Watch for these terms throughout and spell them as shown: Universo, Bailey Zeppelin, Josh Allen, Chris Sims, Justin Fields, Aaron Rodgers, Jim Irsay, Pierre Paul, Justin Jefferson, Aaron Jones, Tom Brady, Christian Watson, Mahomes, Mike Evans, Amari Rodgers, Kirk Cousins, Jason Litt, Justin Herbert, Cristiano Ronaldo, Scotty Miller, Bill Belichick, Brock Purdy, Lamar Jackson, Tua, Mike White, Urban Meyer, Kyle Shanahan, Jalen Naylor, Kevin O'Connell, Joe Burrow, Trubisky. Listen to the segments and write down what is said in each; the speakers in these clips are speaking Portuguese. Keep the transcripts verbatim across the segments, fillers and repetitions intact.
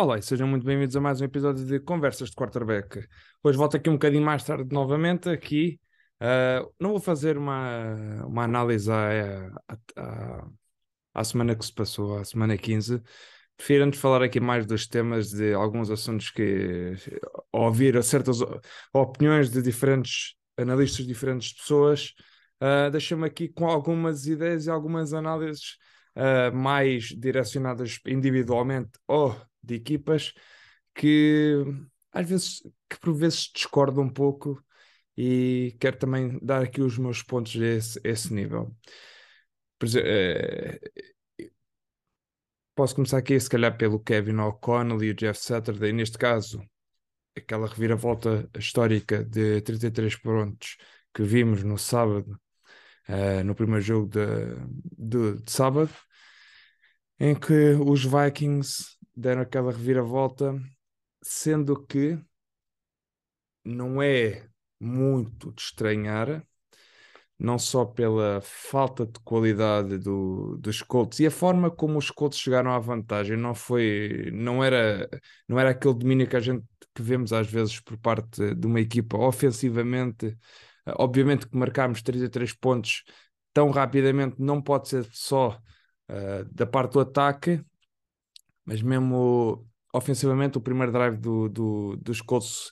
Olá e sejam muito bem-vindos a mais um episódio de Conversas de Quarterback. Hoje volto aqui um bocadinho mais tarde novamente aqui. Uh, não vou fazer uma, uma análise à, à, à semana que se passou, à semana quinze. Prefiro antes falar aqui mais dos temas, de alguns assuntos que ouvir certas opiniões de diferentes analistas, diferentes pessoas. Uh, Deixa-me aqui com algumas ideias e algumas análises uh, mais direcionadas individualmente ou de equipas que às vezes, que por vezes discordam um pouco, e quero também dar aqui os meus pontos a esse, a esse nível. Por exemplo, uh, posso começar aqui se calhar pelo Kevin O'Connell e o Jeff Saturday, neste caso aquela reviravolta histórica de trinta e três pontos que vimos no sábado, uh, no primeiro jogo de, de, de sábado, em que os Vikings deram aquela reviravolta, sendo que não é muito de estranhar, não só pela falta de qualidade do, dos Colts e a forma como os Colts chegaram à vantagem. Não foi, não era, não era aquele domínio que a gente que vemos às vezes por parte de uma equipa ofensivamente. Obviamente que marcarmos trinta e três pontos tão rapidamente não pode ser só uh, da parte do ataque, mas mesmo ofensivamente o primeiro drive do, do, dos Colts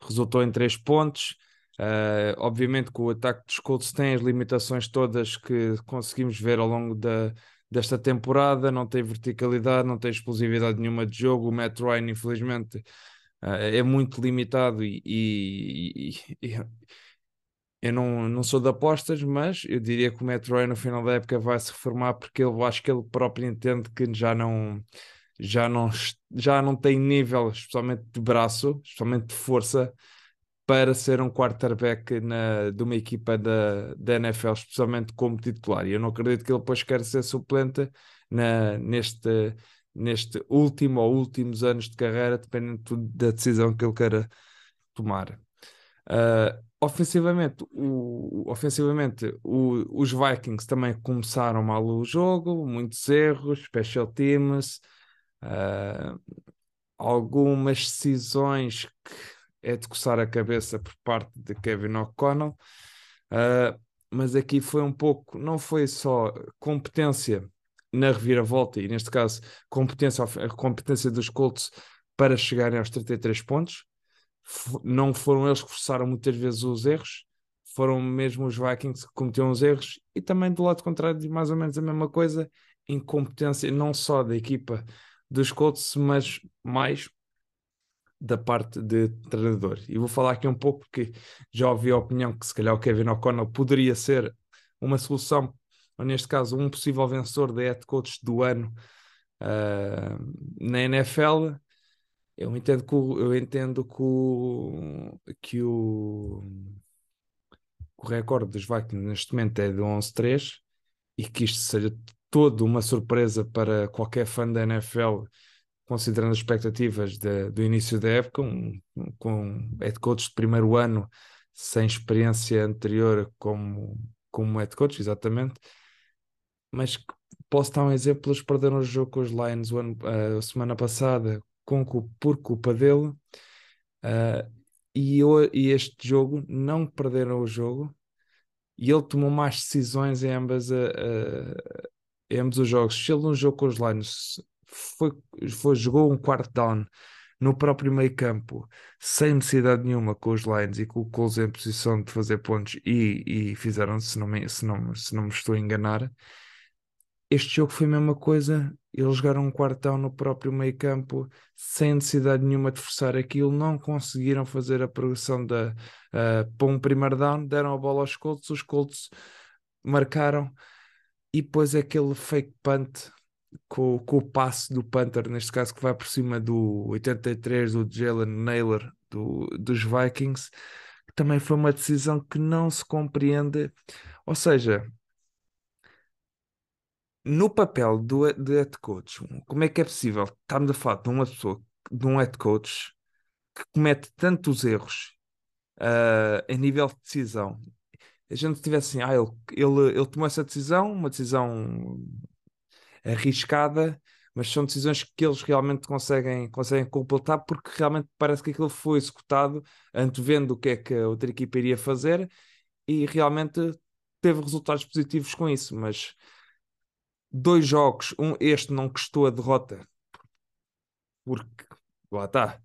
resultou em três pontos. Uh, obviamente que o ataque dos Colts tem as limitações todas que conseguimos ver ao longo da, desta temporada. Não tem verticalidade, não tem explosividade nenhuma de jogo. O Matt Ryan, infelizmente, uh, é muito limitado e, e, e, e eu não, não sou de apostas, mas eu diria que o Matt Ryan no final da época vai se reformar, porque eu acho que ele próprio entende que já não... Já não, já não tem nível, especialmente de braço, especialmente de força, para ser um quarterback na, de uma equipa da, da N F L, especialmente como titular. E eu não acredito que ele depois queira ser suplente na, neste, neste último ou últimos anos de carreira, dependendo da decisão que ele queira tomar. Uh, ofensivamente, o, ofensivamente o, os Vikings também começaram mal o jogo, muitos erros, special teams... Uh, algumas decisões que é de coçar a cabeça por parte de Kevin O'Connell, uh, mas aqui foi um pouco, não foi só competência na reviravolta, e neste caso competência, a competência dos Colts para chegarem aos trinta e três pontos. F- não foram eles que forçaram muitas vezes os erros, foram mesmo os Vikings que cometeram os erros. E também do lado contrário, mais ou menos a mesma coisa, incompetência não só da equipa dos Colts, mas mais da parte de treinador. E vou falar aqui um pouco, porque já ouvi a opinião que se calhar o Kevin O'Connell poderia ser uma solução, ou neste caso um possível vencedor da head coach do ano uh, na N F L. Eu entendo que o, eu entendo que o, que o, o recorde dos Vikings neste momento é de onze a três, e que isto seja toda uma surpresa para qualquer fã da N F L, considerando as expectativas de, do início da época, um, um, com head coach de primeiro ano, sem experiência anterior como, como head coach, exatamente. Mas posso dar um exemplo: eles perderam o jogo com os Lions o ano, a semana passada com, por culpa dele, uh, e, eu, e este jogo não perderam o jogo, e ele tomou más decisões em ambas a, a Em ambos os jogos. Se ele, num jogo com os Lions, foi, foi, jogou um quarto down no próprio meio campo, sem necessidade nenhuma, com os Lions, e colocou-os em posição de fazer pontos, e, e fizeram, se não, me, se, não, se não me estou a enganar. Este jogo foi a mesma coisa. Eles jogaram um quarto down no próprio meio campo, sem necessidade nenhuma de forçar aquilo, não conseguiram fazer a progressão da, uh, para um primeiro down, deram a bola aos Colts, os Colts marcaram. E depois aquele fake punt com, com o passe do punter, neste caso, que vai por cima do oitenta e três, do Jalen Naylor, do, dos Vikings, que também foi uma decisão que não se compreende. Ou seja, no papel do, do head coach, como é que é possível estarmos a falar de uma pessoa, de um head coach, que comete tantos erros uh, a nível de decisão? A gente tivesse assim, ah, ele, ele, ele tomou essa decisão, uma decisão arriscada, mas são decisões que eles realmente conseguem, conseguem completar, porque realmente parece que aquilo foi executado antevendo o que é que a outra equipa iria fazer e realmente teve resultados positivos com isso. Mas dois jogos, um, este não custou a derrota, porque lá está,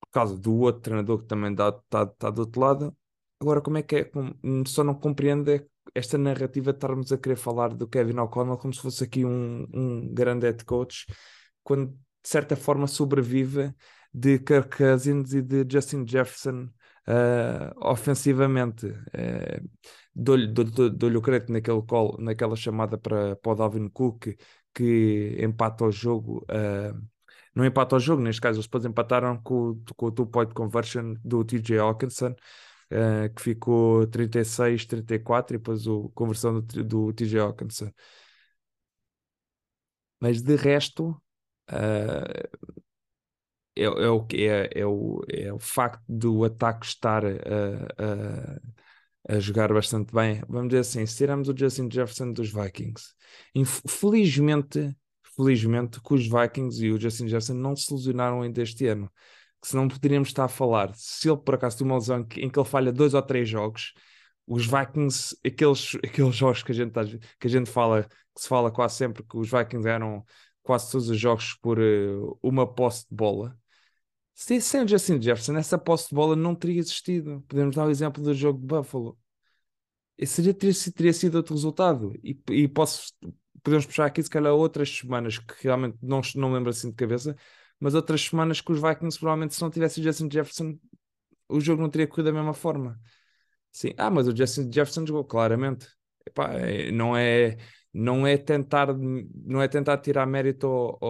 por causa do outro treinador que também está tá do outro lado. Agora, como é que é? Como, só não compreendo é esta narrativa de estarmos a querer falar do Kevin O'Connell como se fosse aqui um, um grande head coach, quando de certa forma sobrevive de Kirk Cousins e de Justin Jefferson uh, ofensivamente. Uh, dou-lhe, dou-lhe, dou-lhe o crédito naquele call, naquela chamada para, para o Dalvin Cook, que empata o jogo. Uh, não empata o jogo, neste caso eles depois empataram com, com o two-point conversion do T J. Hockenson, Uh, que ficou trinta e seis a trinta e quatro, e depois a conversão do, do T J. Hockenson. Mas de resto uh, é, é, o, é, é, o, é o facto do ataque estar uh, uh, a jogar bastante bem. Vamos dizer assim, se tiramos o Justin Jefferson dos Vikings, infelizmente felizmente que os Vikings e o Justin Jefferson não se lesionaram ainda este ano, que senão poderíamos estar a falar, se ele por acaso tem uma lesão em que ele falha dois ou três jogos, os Vikings, aqueles, aqueles jogos que a gente, que a gente fala, que se fala quase sempre, que os Vikings ganharam quase todos os jogos por uh, uma posse de bola, se sem o Justin Jefferson essa posse de bola não teria existido. Podemos dar o exemplo do jogo de Buffalo, seria, teria, teria sido outro resultado, e, e posso, podemos puxar aqui se calhar outras semanas que realmente não, não me lembro assim de cabeça, mas outras semanas que os Vikings provavelmente, se não tivesse o Justin Jefferson, o jogo não teria corrido da mesma forma. Sim, ah, mas o Justin Jefferson jogou claramente. Epá, não é, não é tentar, não é tentar tirar mérito ao,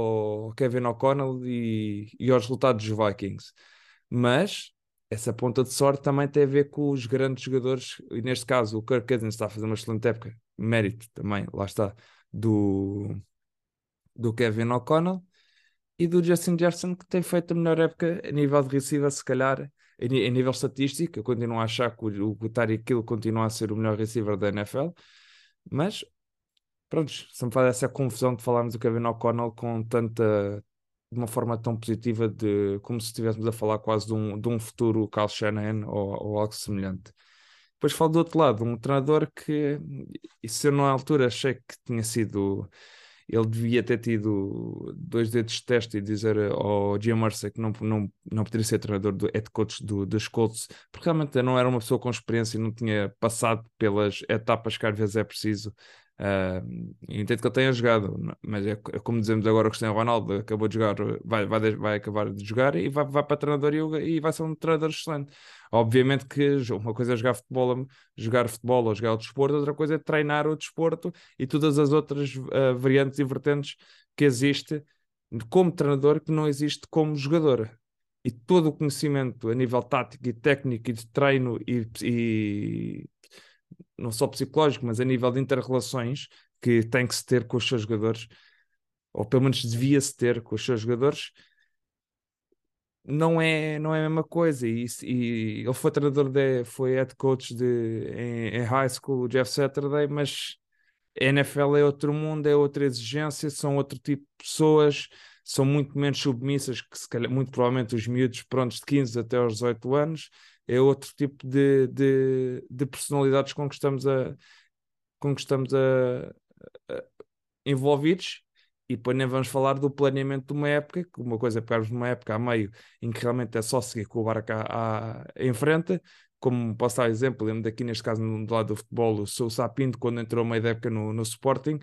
ao Kevin O'Connell e, e aos resultados dos Vikings, mas essa ponta de sorte também tem a ver com os grandes jogadores, e neste caso o Kirk Cousins está a fazer uma excelente época, mérito também, lá está, do, do Kevin O'Connell e do Justin Jefferson, que tem feito a melhor época a nível de receiver, se calhar, a nível estatístico. Eu continuo a achar que o, o Tyreek Hill continua a ser o melhor receiver da N F L, mas, pronto, se me faz essa confusão de falarmos do Kevin O'Connell com tanta, de uma forma tão positiva, de como se estivéssemos a falar quase de um, de um futuro Kyle Shanahan ou, ou algo semelhante. Depois falo do outro lado, um treinador que, se eu na altura achei que tinha sido... ele devia ter tido dois dedos de teste e dizer ao Jim Irsay que não, não, não poderia ser treinador do head coach do, dos Colts, porque realmente não era uma pessoa com experiência e não tinha passado pelas etapas que às vezes é preciso. Uh, entendo que ele tenha jogado, mas é, é como dizemos agora, o Cristiano Ronaldo acabou de jogar, vai, vai, vai acabar de jogar e vai, vai para treinador e, e vai ser um treinador excelente. Obviamente que uma coisa é jogar futebol, jogar futebol ou jogar o desporto, outra coisa é treinar o desporto e todas as outras uh, variantes e vertentes que existe como treinador, que não existe como jogador. E todo o conhecimento a nível tático e técnico e de treino e, e não só psicológico, mas a nível de interrelações que tem que se ter com os seus jogadores, ou pelo menos devia-se ter com os seus jogadores, não é, não é a mesma coisa. E, e ele foi treinador, de, foi head coach de, em, em high school, Jeff Saturday, mas a N F L é outro mundo, é outra exigência, são outro tipo de pessoas, são muito menos submissas que se calhar, muito provavelmente os miúdos prontos de quinze até aos dezoito anos. É outro tipo de, de, de personalidades com que estamos, a, com que estamos a, a, envolvidos. E depois nem vamos falar do planeamento de uma época, que uma coisa é pegarmos numa época a meio em que realmente é só seguir com o barco à, à, em frente, como posso dar exemplo, lembro daqui neste caso do lado do futebol, o Sou Sapinto, quando entrou uma época no, no Sporting,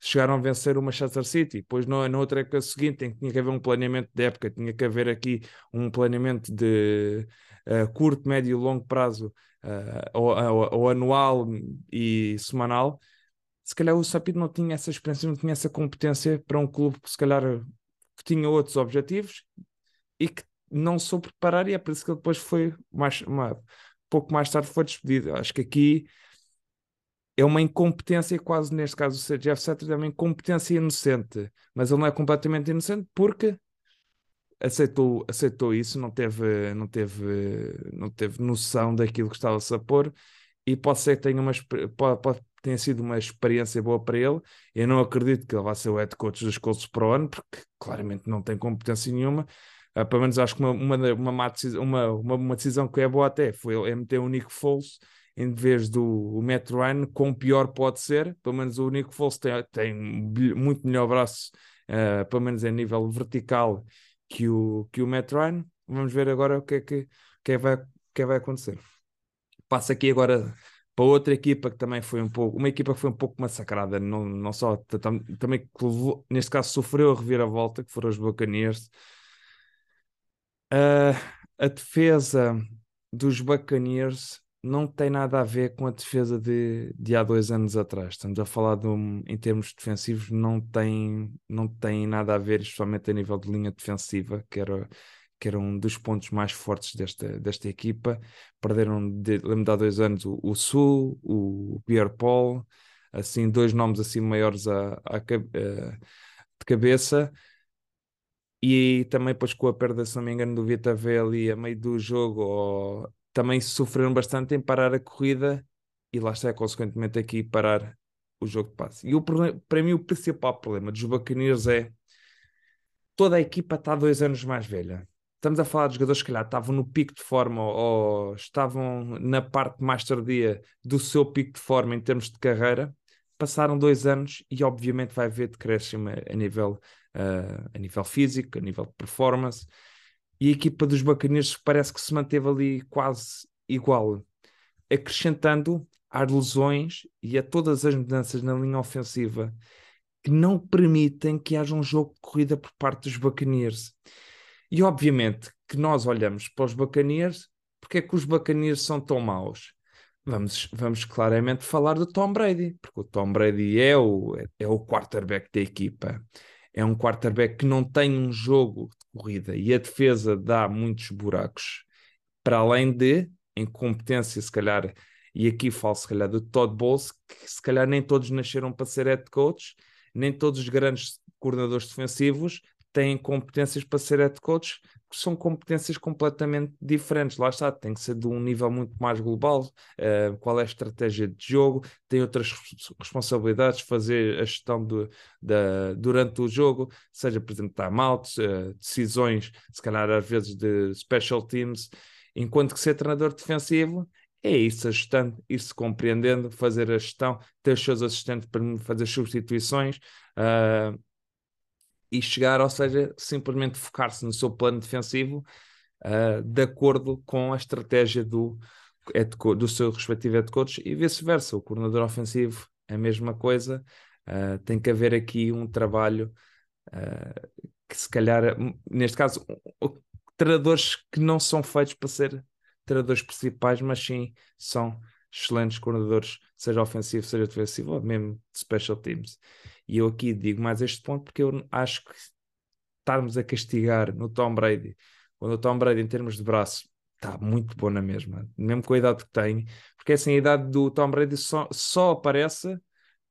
chegaram a vencer o Manchester City, depois na, na outra época seguinte, em que tinha que haver um planeamento de época, tinha que haver aqui um planeamento de uh, curto, médio e longo prazo, uh, ou, ou, ou anual e semanal. Se calhar o Sapinto não tinha essa experiência, não tinha essa competência para um clube que se calhar que tinha outros objetivos e que não soube preparar, e é por isso que ele depois foi, mais, uma, pouco mais tarde foi despedido. Acho que aqui é uma incompetência, quase neste caso o Jeff Saturday é uma incompetência inocente, mas ele não é completamente inocente porque aceitou, aceitou isso, não teve, não, teve, não teve noção daquilo que estava-se a pôr, e pode ser que tenha umas, pode, pode tenha sido uma experiência boa para ele. Eu não acredito que ele vá ser o head coach dos Colts para o ano, porque claramente não tem competência nenhuma. Uh, pelo menos acho que uma, uma, uma, má decisão, uma, uma, uma decisão que é boa até foi ele meter o Nick Foles em vez do Matt Ryan, quão pior pode ser. Pelo menos o Nick Foles tem, tem muito melhor braço, uh, pelo menos em nível vertical, que o, que o Matt Ryan. Vamos ver agora o que é que, que, vai, que vai acontecer. Passo aqui agora para outra equipa que também foi um pouco, uma equipa que foi um pouco massacrada, não, não só, tam, também neste caso sofreu a reviravolta, que foram os Buccaneers. Uh, a defesa dos Buccaneers não tem nada a ver com a defesa de, de há dois anos atrás. Estamos a falar de um, em termos defensivos, não tem, não tem nada a ver, especialmente a nível de linha defensiva, que era, que era um dos pontos mais fortes desta, desta equipa. Perderam, de, lembro de há dois anos, o, o Sul, o Pierre Paul, assim, dois nomes assim maiores a, a, a, de cabeça. E também depois com a perda, se não me engano, do Vita V ali a meio do jogo, ou... também sofreram bastante em parar a corrida, e lá está, consequentemente, aqui parar o jogo de passe. E o problema, para mim, o principal problema dos Buccaneers é toda a equipa está dois anos mais velha. Estamos a falar de jogadores que, se calhar, estavam no pico de forma ou estavam na parte mais tardia do seu pico de forma em termos de carreira. Passaram dois anos e, obviamente, vai haver decréscimo a nível, uh, a nível físico, a nível de performance. E a equipa dos Buccaneers parece que se manteve ali quase igual, acrescentando às lesões e a todas as mudanças na linha ofensiva que não permitem que haja um jogo de corrida por parte dos Buccaneers. E obviamente que nós olhamos para os Buccaneers, porque é que os Buccaneers são tão maus? Vamos, vamos claramente falar do Tom Brady, porque o Tom Brady é o, é o quarterback da equipa. É um quarterback que não tem um jogo de corrida e a defesa dá muitos buracos. Para além de incompetência, se calhar, e aqui falo se calhar do Todd Bowles, que se calhar nem todos nasceram para ser head coach, nem todos os grandes coordenadores defensivos têm competências para ser head coach, que são competências completamente diferentes. Lá está, tem que ser de um nível muito mais global, uh, qual é a estratégia de jogo, tem outras responsabilidades, fazer a gestão do, da, durante o jogo, seja, por exemplo, timeouts, uh, decisões, se calhar às vezes de special teams, enquanto que ser treinador defensivo é isso, ajustando, isso compreendendo, fazer a gestão, ter os seus assistentes para fazer substituições, uh, e chegar, ou seja, simplesmente focar-se no seu plano defensivo, uh, de acordo com a estratégia do, do seu respectivo head coach, e vice-versa. O coordenador ofensivo, a mesma coisa. Uh, tem que haver aqui um trabalho uh, que se calhar, neste caso, treinadores que não são feitos para ser treinadores principais, mas sim são excelentes coordenadores, seja ofensivo, seja defensivo, ou mesmo de special teams. E eu aqui digo mais este ponto porque eu acho que estarmos a castigar no Tom Brady, quando o Tom Brady em termos de braço está muito bom na mesma, mesmo com a idade que tem, porque assim a idade do Tom Brady só, só aparece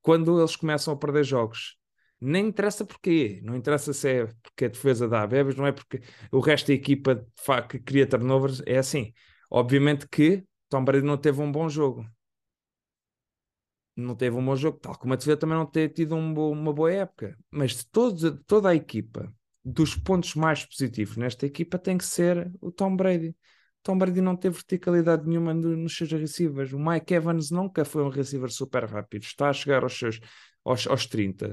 quando eles começam a perder jogos. Nem interessa porquê, não interessa se é porque a defesa dá bebes, não é porque o resto da equipa que cria turnovers, é assim. Obviamente que Tom Brady não teve um bom jogo. Não teve um bom jogo, tal como a defesa também não tem tido um bo- uma boa época. Mas de todo, toda a equipa, dos pontos mais positivos nesta equipa tem que ser o Tom Brady. Tom Brady não teve verticalidade nenhuma no, nos seus receivers. O Mike Evans nunca foi um receiver super rápido. Está a chegar aos, seus, aos, aos trinta.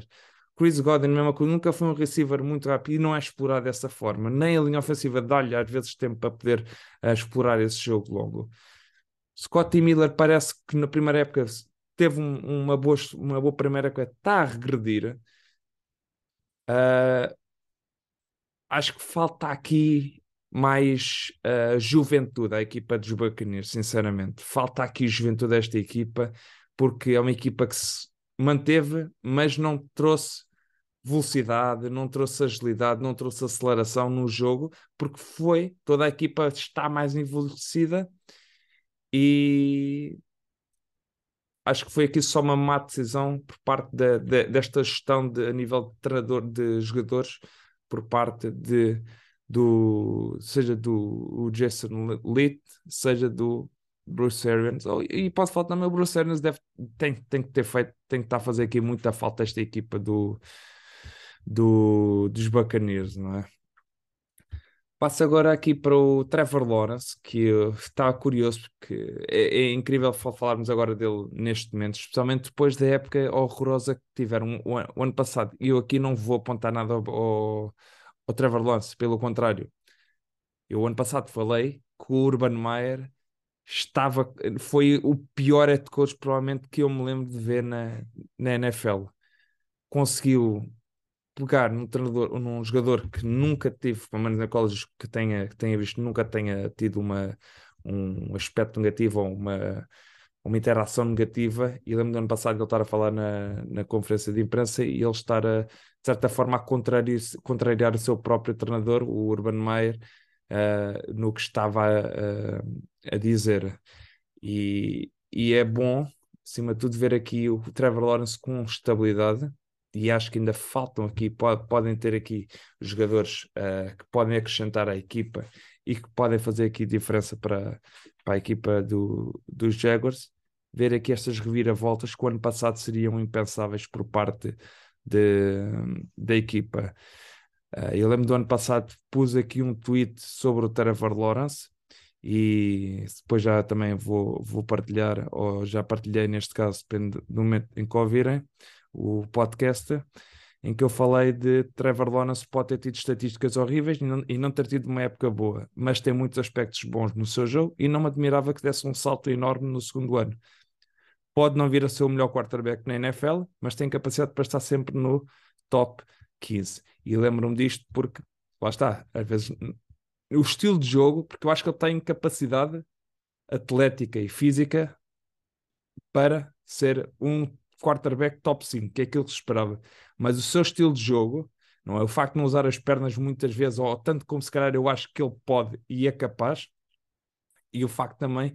Chris Godwin, mesma coisa, nunca foi um receiver muito rápido e não é explorado dessa forma. Nem a linha ofensiva dá-lhe às vezes tempo para poder uh, explorar esse jogo longo. Scotty Miller parece que na primeira época... teve um, uma, boa, uma boa primeira coisa, está a regredir. Uh, acho que falta aqui mais uh, juventude à equipa dos Buccaneers, sinceramente. Falta aqui juventude a esta equipa, porque é uma equipa que se manteve, mas não trouxe velocidade, não trouxe agilidade, não trouxe aceleração no jogo, porque foi, toda a equipa está mais envelhecida e... acho que foi aqui só uma má decisão por parte de, de, desta gestão de, a nível de treinador de jogadores, por parte de, do, seja do o Jason Litt, seja do Bruce Arians, e pode falar também o Bruce Arians deve, tem, tem que ter feito, tem que estar a fazer aqui muita falta esta equipa do, do, dos Buccaneers, não é? Passo agora aqui para o Trevor Lawrence, que está curioso, porque é, é incrível falarmos agora dele neste momento, especialmente depois da época horrorosa que tiveram o, o ano passado. E eu aqui não vou apontar nada ao, ao, ao Trevor Lawrence, pelo contrário. Eu, ano passado, falei que o Urban Meyer estava, foi o pior head coach, provavelmente, que eu me lembro de ver na, na N F L. Conseguiu pegar num treinador, num jogador que nunca teve, pelo menos na college, que tenha, que tenha visto, nunca tenha tido uma, um aspecto negativo ou uma, uma interação negativa. E lembro do ano passado de ele estar a falar na, na conferência de imprensa e ele estar, a, de certa forma, a contrariar, contrariar o seu próprio treinador, o Urban Meyer, Uh, no que estava uh, a dizer, e, e é bom, acima de tudo, ver aqui o Trevor Lawrence com estabilidade, e acho que ainda faltam aqui, pode, podem ter aqui jogadores uh, que podem acrescentar à equipa e que podem fazer aqui diferença para, para a equipa do, dos Jaguars, ver aqui estas reviravoltas que o ano passado seriam impensáveis por parte de, da equipa. Uh, eu lembro do ano passado, pus aqui um tweet sobre o Trevor Lawrence e depois já também vou, vou partilhar, ou já partilhei neste caso, depende do momento em que ouvirem, o podcast, em que eu falei de Trevor Lawrence pode ter tido estatísticas horríveis e não, e não ter tido uma época boa, mas tem muitos aspectos bons no seu jogo e não me admirava que desse um salto enorme no segundo ano. Pode não vir a ser o melhor quarterback na N F L, mas tem capacidade para estar sempre no top quinze. E lembro-me disto porque, lá está, às vezes o estilo de jogo, porque eu acho que ele tem capacidade atlética e física para ser um quarterback top cinco, que é aquilo que se esperava. Mas o seu estilo de jogo, não é? O facto de não usar as pernas muitas vezes, ou tanto como se calhar eu acho que ele pode e é capaz, e o facto também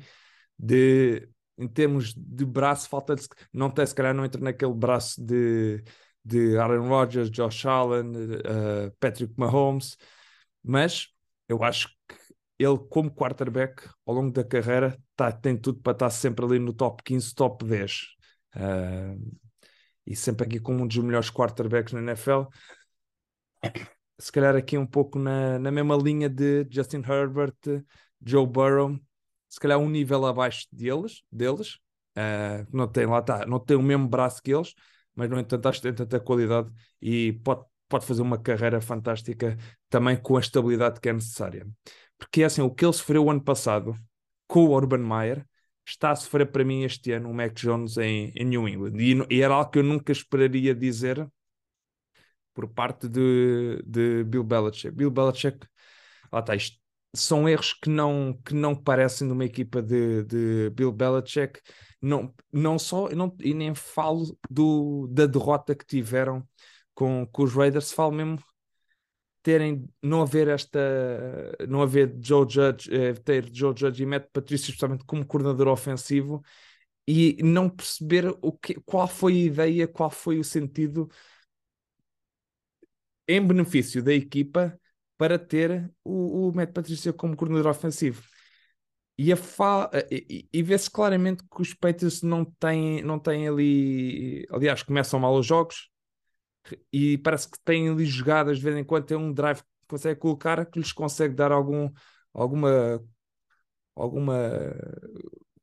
de, em termos de braço, falta de, não tem, se calhar não entra naquele braço de... de Aaron Rodgers, Josh Allen, uh, Patrick Mahomes, mas eu acho que ele, como quarterback, ao longo da carreira, tá, tem tudo para estar sempre ali no top quinze, top dez. Uh, e sempre aqui como um dos melhores quarterbacks na N F L. Se calhar aqui um pouco na, na mesma linha de Justin Herbert, Joe Burrow, se calhar um nível abaixo deles, deles. Uh, não tem, lá tá, não tem o mesmo braço que eles, mas no entanto acho que tem tanta qualidade e pode, pode fazer uma carreira fantástica também com a estabilidade que é necessária. Porque assim, o que ele sofreu o ano passado com o Urban Meyer está a sofrer para mim este ano o Mac Jones em, em New England. E, e era algo que eu nunca esperaria dizer por parte de, de Bill Belichick. Bill Belichick, lá está, isto são erros que não, que não parecem de uma equipa de, de Bill Belichick. Não, não só, não, e nem falo do, da derrota que tiveram com, com os Raiders, falo mesmo terem, não haver esta, não haver Joe Judge, ter Joe Judge e Matt Patrício, especialmente como coordenador ofensivo, e não perceber o que, qual foi a ideia, qual foi o sentido em benefício da equipa para ter o, o Matt Patrício como coordenador ofensivo. E, fa... e, e vê-se claramente que os Patriots não têm, não têm ali... Aliás, começam mal os jogos e parece que têm ali jogadas de vez em quando, tem um drive que consegue colocar, que lhes consegue dar algum, alguma... alguma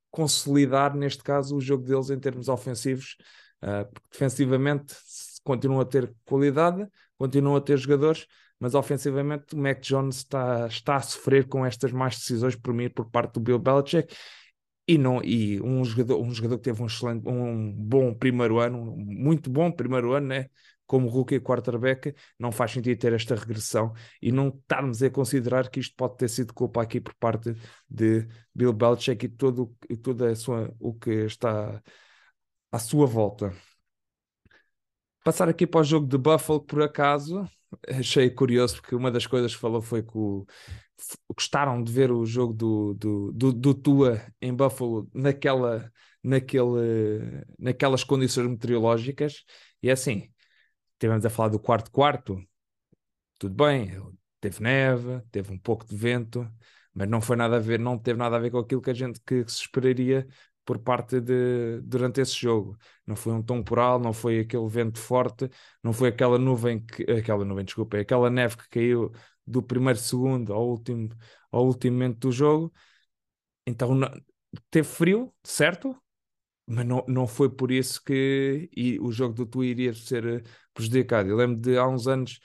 consolidar, neste caso, o jogo deles em termos ofensivos. Uh, porque defensivamente continuam a ter qualidade, continuam a ter jogadores, mas ofensivamente o Mac Jones está, está a sofrer com estas más decisões por mim, por parte do Bill Belichick, e, não, e um, jogador, um jogador que teve um, excelente, um bom primeiro ano, um muito bom primeiro ano, né? Como rookie quarterback, não faz sentido ter esta regressão e não estarmos a considerar que isto pode ter sido culpa aqui por parte de Bill Belichick e todo, e todo a sua, o que está à sua volta. Passar aqui para o jogo de Buffalo, por acaso... Achei curioso porque uma das coisas que falou foi que o... gostaram de ver o jogo do, do, do, do Tua em Buffalo naquela, naquele, naquelas condições meteorológicas, e assim, estivemos a falar do quarto-quarto, tudo bem, teve neve, teve um pouco de vento, mas não foi nada a ver, não teve nada a ver com aquilo que a gente que se esperaria por parte de, durante esse jogo. Não foi um temporal, não foi aquele vento forte, não foi aquela nuvem que, aquela nuvem, desculpa, aquela neve que caiu do primeiro segundo ao último, ao último momento do jogo. Então não, teve frio, certo? Mas não, não foi por isso que e o jogo do Tua iria ser prejudicado. Eu lembro de há uns anos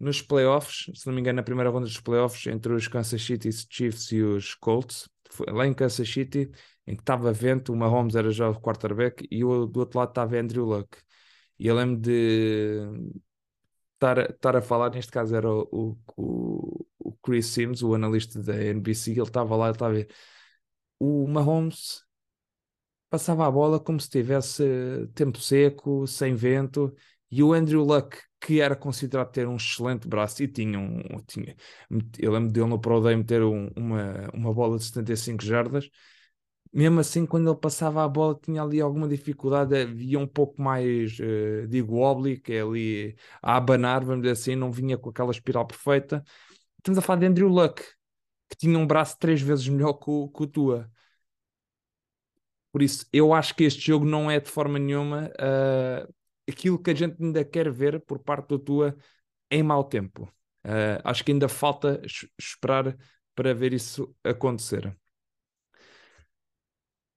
nos playoffs, se não me engano na primeira ronda dos playoffs, entre os Kansas City Chiefs e os Colts, foi lá em Kansas City, em que estava vento, o Mahomes era já o quarterback e o, do outro lado estava Andrew Luck. E eu lembro de estar, estar a falar, neste caso era o, o, o Chris Sims, o analista da N B C, ele estava lá, ele estava a ver, o Mahomes passava a bola como se tivesse tempo seco, sem vento, e o Andrew Luck, que era considerado ter um excelente braço, e tinha um... Tinha, eu lembro dele no Pro Day meter um, uma, uma bola de setenta e cinco jardas, mesmo assim, quando ele passava a bola, tinha ali alguma dificuldade, havia um pouco mais, uh, digo, wobbly, que é ali a abanar, vamos dizer assim, não vinha com aquela espiral perfeita. Estamos a falar de Andrew Luck, que tinha um braço três vezes melhor que o, que o Tua. Por isso, eu acho que este jogo não é de forma nenhuma uh, aquilo que a gente ainda quer ver por parte do Tua em mau tempo. Uh, acho que ainda falta esperar para ver isso acontecer.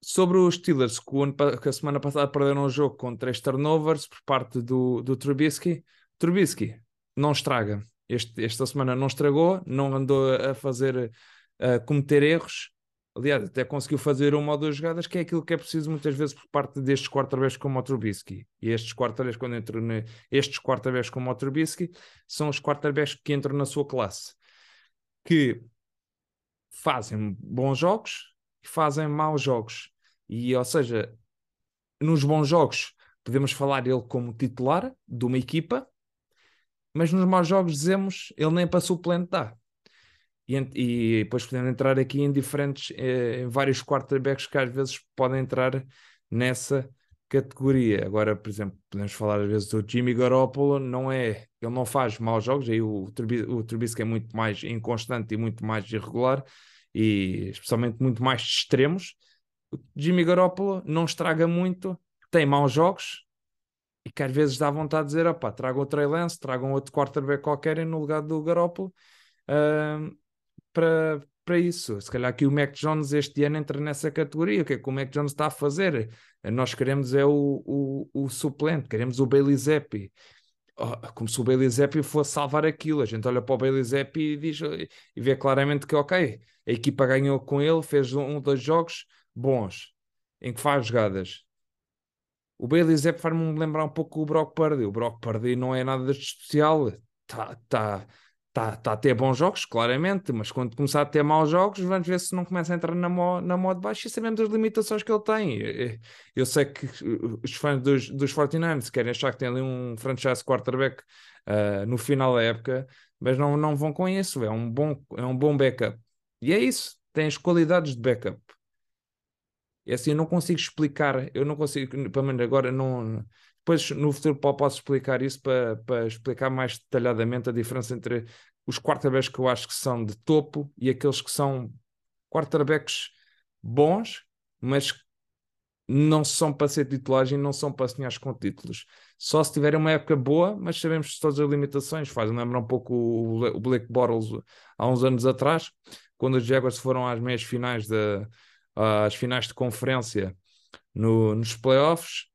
Sobre os Steelers, que, o ano, que a semana passada perderam o jogo com três turnovers por parte do, do Trubisky. Trubisky não estraga. Este, esta semana não estragou, não andou a fazer, a cometer erros. Aliás, até conseguiu fazer uma ou duas jogadas, que é aquilo que é preciso muitas vezes por parte destes quarterbacks como o Trubisky. E estes quarterbacks, quando entram ne... estes quarterbacks como o Trubisky, são os quarterbacks que entram na sua classe, que fazem bons jogos e fazem maus jogos. E, ou seja, nos bons jogos podemos falar ele como titular de uma equipa, mas nos maus jogos dizemos ele nem para suplente dá. E, e depois podemos entrar aqui em diferentes, eh, em vários quarterbacks que às vezes podem entrar nessa categoria. Agora, por exemplo, podemos falar às vezes do Jimmy Garoppolo, não é, ele não faz maus jogos, aí o, o Trubisky é muito mais inconstante e muito mais irregular, e especialmente muito mais de extremos. O Jimmy Garoppolo não estraga muito, tem maus jogos, e que às vezes dá vontade de dizer, opá, tragam o Trey Lance, tragam outro quarterback qualquer no lugar do Garoppolo. Uh, para, para isso, se calhar que o Mac Jones este ano entra nessa categoria. O que é que o Mac Jones está a fazer? Nós queremos é o, o, o suplente, queremos o Bailey Zeppelin, oh, como se o Bailey Zeppelin fosse salvar aquilo. A gente olha para o Bailey Zeppelin e diz e vê claramente que ok, a equipa ganhou com ele, fez um ou dois jogos bons em que faz jogadas. O Bailey Zeppelin faz-me lembrar um pouco o Brock Purdy. O Brock Purdy não é nada de especial, está tá, Está tá a ter bons jogos, claramente, mas quando começar a ter maus jogos, vamos ver se não começa a entrar na moda na mo de baixo, e sabemos as limitações que ele tem. Eu, eu sei que os fãs dos, dos forty-niners querem achar que tem ali um franchise quarterback uh, no final da época, mas não, não vão com isso. É um, bom, é um bom backup. E é isso. Tem as qualidades de backup. É assim, eu não consigo explicar, eu não consigo, pelo menos agora não... Depois, no futuro, posso explicar isso para, para explicar mais detalhadamente a diferença entre os quarterbacks que eu acho que são de topo e aqueles que são quarterbacks bons, mas não são para ser titulares e não são para sonhar com títulos. Só se tiverem uma época boa, mas sabemos todas as limitações. Faz lembrar um pouco o, o Blake Bortles há uns anos atrás, quando os Jaguars foram às meias finais de, às finais de conferência no, nos playoffs,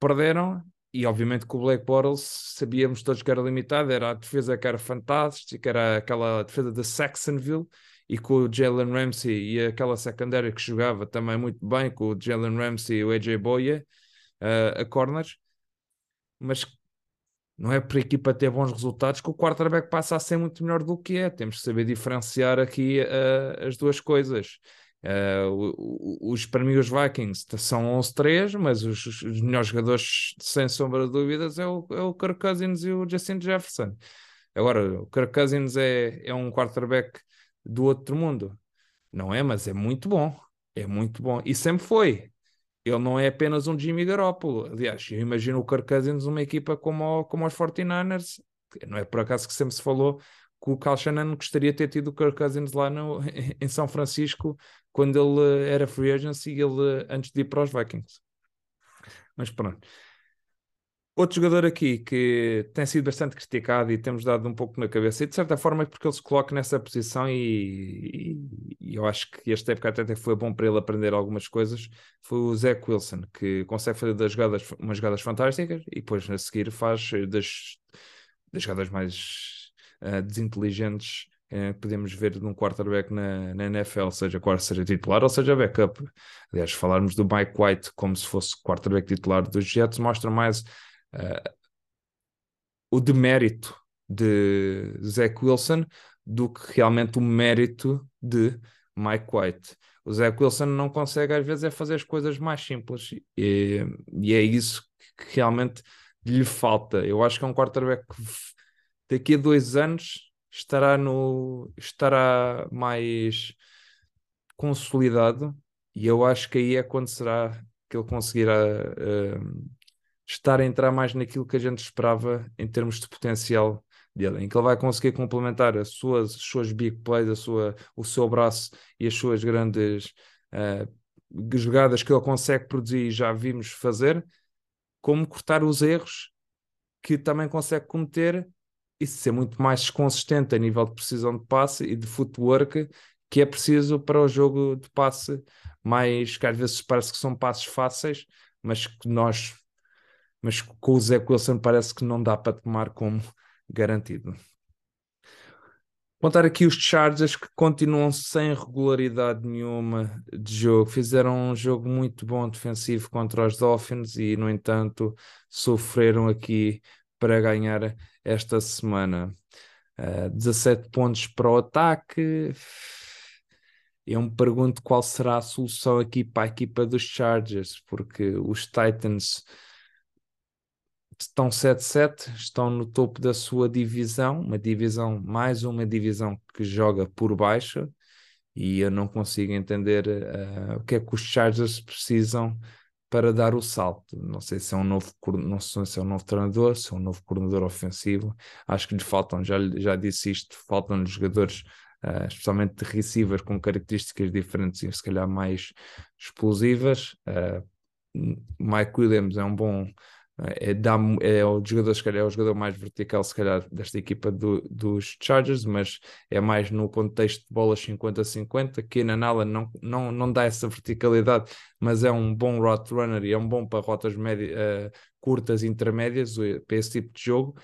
perderam. E obviamente que o Blake Bortles, sabíamos todos que era limitado, era a defesa que era fantástica, era aquela defesa de Saxonville, e com o Jalen Ramsey e aquela secundária que jogava também muito bem, com o Jalen Ramsey e o A J Boye, uh, a corners. Mas não é para a equipa ter bons resultados que o quarterback passa a ser muito melhor do que é. Temos que saber diferenciar aqui uh, as duas coisas. Uh, os, para mim os Vikings são onze a três, mas os, os melhores jogadores sem sombra de dúvidas é o, é o Kirk Cousins e o Justin Jefferson. Agora, o Kirk Cousins é, é um quarterback do outro mundo, não é? Mas é muito bom, é muito bom, e sempre foi. Ele não é apenas um Jimmy Garoppolo. Aliás, eu imagino o Kirk Cousins numa equipa como, como os forty-niners, não é por acaso que sempre se falou que o Kyle Shannon gostaria de ter tido o Kirk Cousins lá no, em São Francisco, quando ele era free agency e ele, antes de ir para os Vikings. Mas pronto. Outro jogador aqui que tem sido bastante criticado e temos dado um pouco na cabeça, e de certa forma é porque ele se coloca nessa posição e, e, e eu acho que esta época até foi bom para ele aprender algumas coisas, foi o Zach Wilson, que consegue fazer das jogadas, umas jogadas fantásticas e depois a seguir faz das, das jogadas mais uh, desinteligentes que uh, podemos ver de um quarterback na, na N F L, seja seja titular ou seja backup. Aliás, falarmos do Mike White como se fosse quarterback titular dos Jets mostra mais Uh, o demérito de Zach Wilson do que realmente o mérito de Mike White. O Zach Wilson não consegue às vezes é fazer as coisas mais simples e, e é isso que realmente lhe falta. Eu acho que é um quarterback que daqui a dois anos estará, no, estará mais consolidado e eu acho que aí é quando será que ele conseguirá uh, estar a entrar mais naquilo que a gente esperava em termos de potencial dele, em que ele vai conseguir complementar as suas, as suas big plays, a sua, o seu braço e as suas grandes uh, jogadas que ele consegue produzir e já vimos fazer, como cortar os erros que também consegue cometer e ser muito mais consistente a nível de precisão de passe e de footwork que é preciso para o jogo de passe, mais que às vezes parece que são passes fáceis, mas que nós... mas com o Zach Wilson parece que não dá para tomar como garantido. Contar aqui os Chargers, que continuam sem regularidade nenhuma de jogo. Fizeram um jogo muito bom defensivo contra os Dolphins e, no entanto, sofreram aqui para ganhar esta semana. Uh, dezassete pontos para o ataque. Eu me pergunto qual será a solução aqui para a equipa dos Chargers, porque os Titans... estão sete a sete, estão no topo da sua divisão, uma divisão, mais uma divisão que joga por baixo, e eu não consigo entender uh, o que é que os Chargers precisam para dar o salto. Não sei se é um novo, não sei se é um novo treinador, se é um novo coordenador ofensivo, acho que lhe faltam, já, já disse isto, faltam jogadores, uh, especialmente de receivers, com características diferentes e se calhar mais explosivas. Uh, Mike Williams é um bom... É, dá, é, o jogador, se calhar, é o jogador mais vertical, se calhar, desta equipa do, dos Chargers, mas é mais no contexto de bolas cinquenta a cinquenta. Keenan Allen não, não, não dá essa verticalidade, mas é um bom route runner e é um bom para rotas média, uh, curtas e intermédias, para esse tipo de jogo.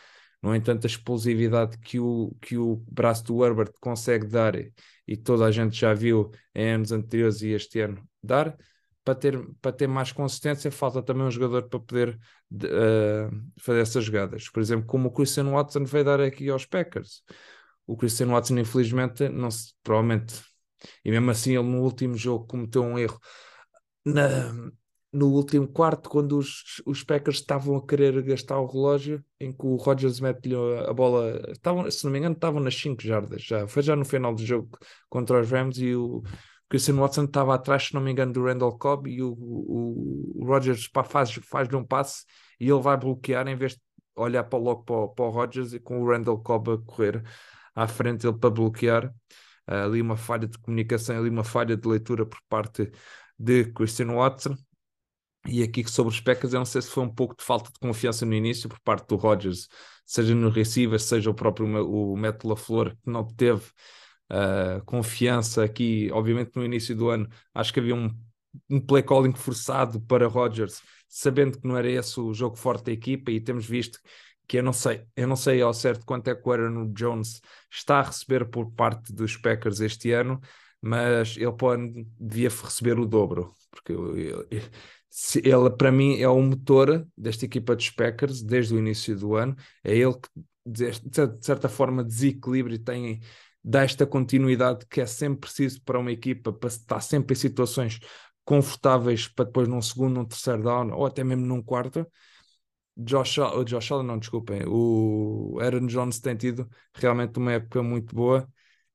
No entanto, a explosividade que o, que o braço do Herbert consegue dar, e toda a gente já viu em anos anteriores e este ano dar, Para ter, para ter mais consistência, falta também um jogador para poder uh, fazer essas jogadas. Por exemplo, como o Christian Watson veio dar aqui aos Packers. O Christian Watson, infelizmente, não se, provavelmente, e mesmo assim ele no último jogo cometeu um erro na, no último quarto, quando os, os Packers estavam a querer gastar o relógio, em que o Rodgers mete-lhe a bola, estavam, se não me engano estavam nas cinco jardas, já, foi já no final do jogo contra os Rams, e o Christian Watson estava atrás, se não me engano, do Randall Cobb, e o, o, o Rodgers faz-lhe faz um passe e ele vai bloquear em vez de olhar para, logo para, para o Rodgers, e com o Randall Cobb a correr à frente ele para bloquear. Uh, ali uma falha de comunicação, ali uma falha de leitura por parte de Christian Watson. E aqui sobre os Packers, eu não sei se foi um pouco de falta de confiança no início por parte do Rodgers, seja no receiver, seja o próprio o Matt LaFleur, que não teve Uh, confiança aqui, obviamente no início do ano, acho que havia um, um play calling forçado para Rodgers, sabendo que não era esse o jogo forte da equipa, e temos visto que eu não sei, eu não sei ao certo quanto é que o Aaron Jones está a receber por parte dos Packers este ano, mas ele pode, devia receber o dobro, porque eu, eu, eu, se ele para mim é o motor desta equipa dos Packers desde o início do ano, é ele que de certa forma desequilibra e tem dá esta continuidade que é sempre preciso para uma equipa, para estar sempre em situações confortáveis para depois num segundo, num terceiro down, ou até mesmo num quarto. Josh, o Josh Allen, não, desculpem, o Aaron Jones tem tido realmente uma época muito boa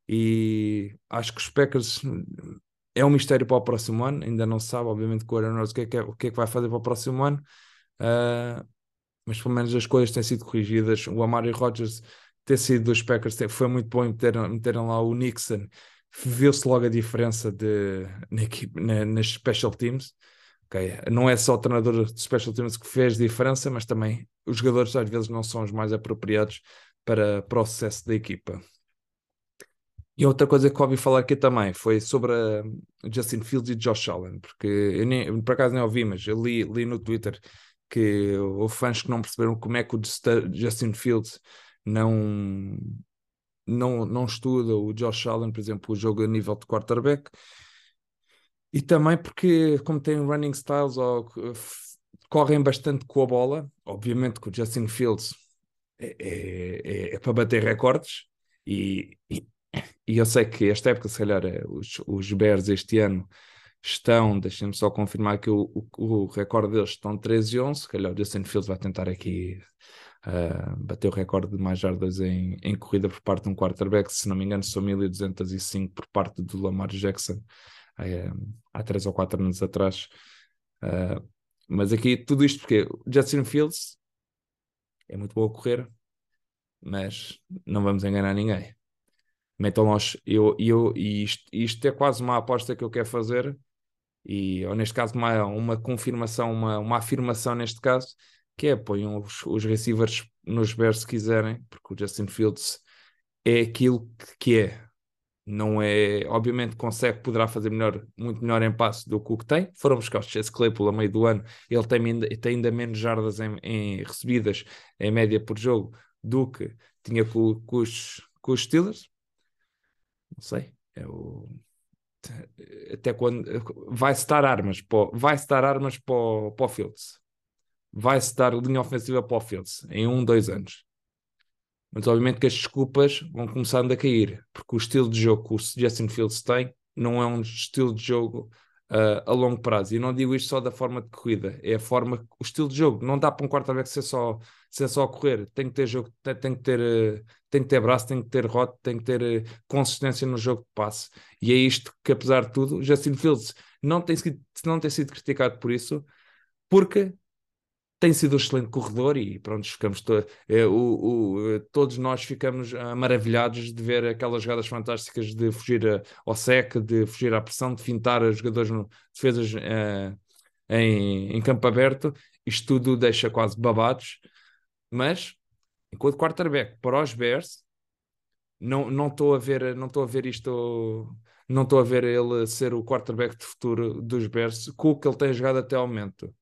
e acho que os Packers é um mistério para o próximo ano, ainda não se sabe, obviamente, com o Aaron Rodgers o que é que, é, o que, é que vai fazer para o próximo ano, uh, mas pelo menos as coisas têm sido corrigidas. O Amari Rodgers ter sido dos Packers, foi muito bom em meterem, meterem lá o Nixon. Viu-se logo a diferença de, na equipe, na, nas special teams. Okay. Não é só o treinador de special teams que fez diferença, mas também os jogadores às vezes não são os mais apropriados para, para o sucesso da equipa. E outra coisa que ouvi falar aqui também foi sobre a Justin Fields e Josh Allen, porque eu nem, por acaso nem ouvi, mas eu li, li no Twitter que houve fãs que não perceberam como é que o Justin Fields não... Não, não estuda o Josh Allen, por exemplo, o jogo a nível de quarterback, e também porque como tem running styles ou, correm bastante com a bola. Obviamente que o Justin Fields é, é, é, é para bater recordes e, e, e eu sei que esta época se calhar é, os, os Bears este ano estão, deixem-me só confirmar que o, o, o recorde deles estão treze e onze, se calhar o Justin Fields vai tentar aqui Uh, bateu o recorde de mais jardas em, em corrida por parte de um quarterback, se não me engano são mil duzentos e cinco por parte do Lamar Jackson uh, há três ou quatro anos atrás, uh, mas aqui tudo isto porque o Justin Fields é muito bom a correr, mas não vamos enganar ninguém. Então nós, eu, eu, e isto, isto é quase uma aposta que eu quero fazer, e, ou neste caso uma, uma confirmação, uma, uma afirmação neste caso, que é, ponham os, os receivers nos Bears se quiserem, porque o Justin Fields é aquilo que é. Não é, obviamente consegue, poderá fazer melhor, muito melhor em passe do que o que tem. Foram buscar o Chase Claypool a meio do ano, ele tem, tem ainda menos jardas em, em recebidas em média por jogo do que tinha com, com, os, com os Steelers. Não sei, é o... até quando vai-se dar armas para, vai-se dar armas para, para o Fields. Vai-se dar linha ofensiva para o Fields em um, dois anos. Mas obviamente que as desculpas vão começando a cair, porque o estilo de jogo que o Justin Fields tem não é um estilo de jogo uh, a longo prazo. E não digo isto só da forma de corrida, é a forma, o estilo de jogo. Não dá para um quarterback ser só, ser só correr. Tem que ter jogo, tem, tem que ter, uh, tem que ter braço, tem que ter rote, tem que ter uh, consistência no jogo de passe. E é isto que, apesar de tudo, o Justin Fields não tem, não tem sido criticado por isso, porque tem sido um excelente corredor e pronto, ficamos to- eh, o, o, todos nós ficamos ah, maravilhados de ver aquelas jogadas fantásticas de fugir a, ao sec, de fugir à pressão, de fintar os jogadores no, defesas eh, em, em campo aberto. Isto tudo deixa quase babados, mas enquanto quarterback para os Bears não não estou a ver não estou a ver isto não estou a ver ele ser o quarterback de futuro dos Bears com o que ele tem jogado até ao momento.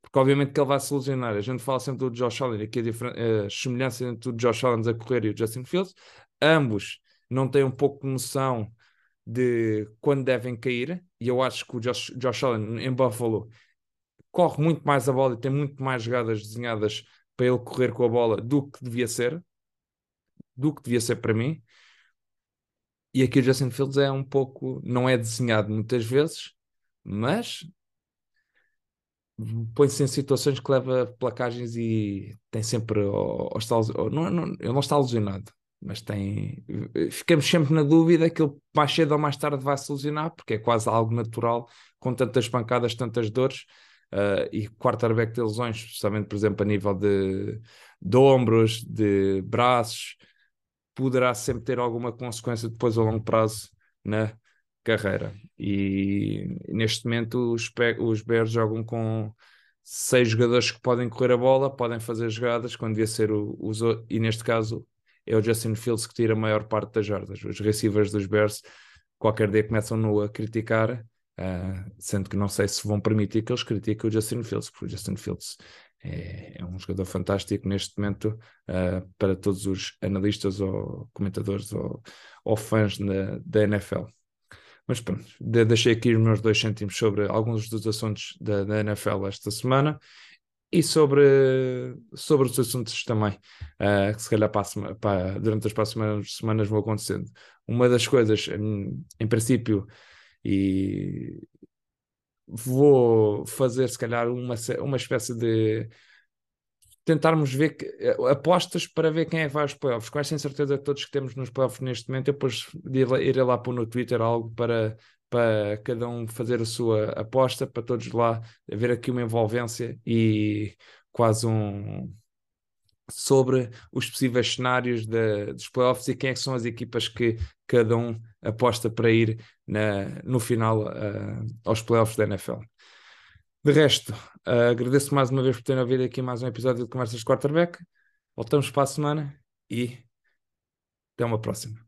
Porque obviamente que ele vai se ilusionar. A gente fala sempre do Josh Allen, aqui a, diferen- a semelhança entre o Josh Allen a correr e o Justin Fields. Ambos não têm um pouco de noção de quando devem cair, e eu acho que o Josh, Josh Allen em Buffalo corre muito mais a bola e tem muito mais jogadas desenhadas para ele correr com a bola do que devia ser, do que devia ser para mim. E aqui o Justin Fields é um pouco, não é desenhado muitas vezes, mas põe-se em situações que leva placagens e tem sempre ou, ou está, ou, não, não, ele não está lesionado, mas tem, ficamos sempre na dúvida que ele mais cedo ou mais tarde vai se lesionar, porque é quase algo natural com tantas pancadas, tantas dores, uh, e quarterback de lesões, especialmente por exemplo a nível de, de ombros, de braços, poderá sempre ter alguma consequência depois a longo prazo na carreira. E neste momento os, pe- os Bears jogam com seis jogadores que podem correr a bola, podem fazer jogadas, quando devia ser o, os outros, e neste caso é o Justin Fields que tira a maior parte das jardas. Os receivers dos Bears qualquer dia começam-no a criticar, uh, sendo que não sei se vão permitir que eles critiquem o Justin Fields, porque o Justin Fields é, é um jogador fantástico neste momento, uh, para todos os analistas ou comentadores ou, ou fãs na, da N F L. Mas pronto, deixei aqui os meus dois cêntimos sobre alguns dos assuntos da, da N F L esta semana e sobre, sobre os assuntos também, uh, que se calhar para a, para, durante as próximas semanas vão acontecendo. Uma das coisas, em, em princípio, e vou fazer se calhar uma, uma espécie de tentarmos ver que, apostas para ver quem é que vai aos playoffs. Com esta incerteza que todos que temos nos playoffs neste momento, eu depois irei lá pôr no Twitter algo para, para cada um fazer a sua aposta, para todos lá haver aqui uma envolvência e quase um sobre os possíveis cenários de, dos playoffs e quem é que são as equipas que cada um aposta para ir na, no final uh, aos playoffs da N F L. De resto, uh, agradeço mais uma vez por terem ouvido aqui mais um episódio de Conversas de Quarterback. Voltamos para a semana e até uma próxima.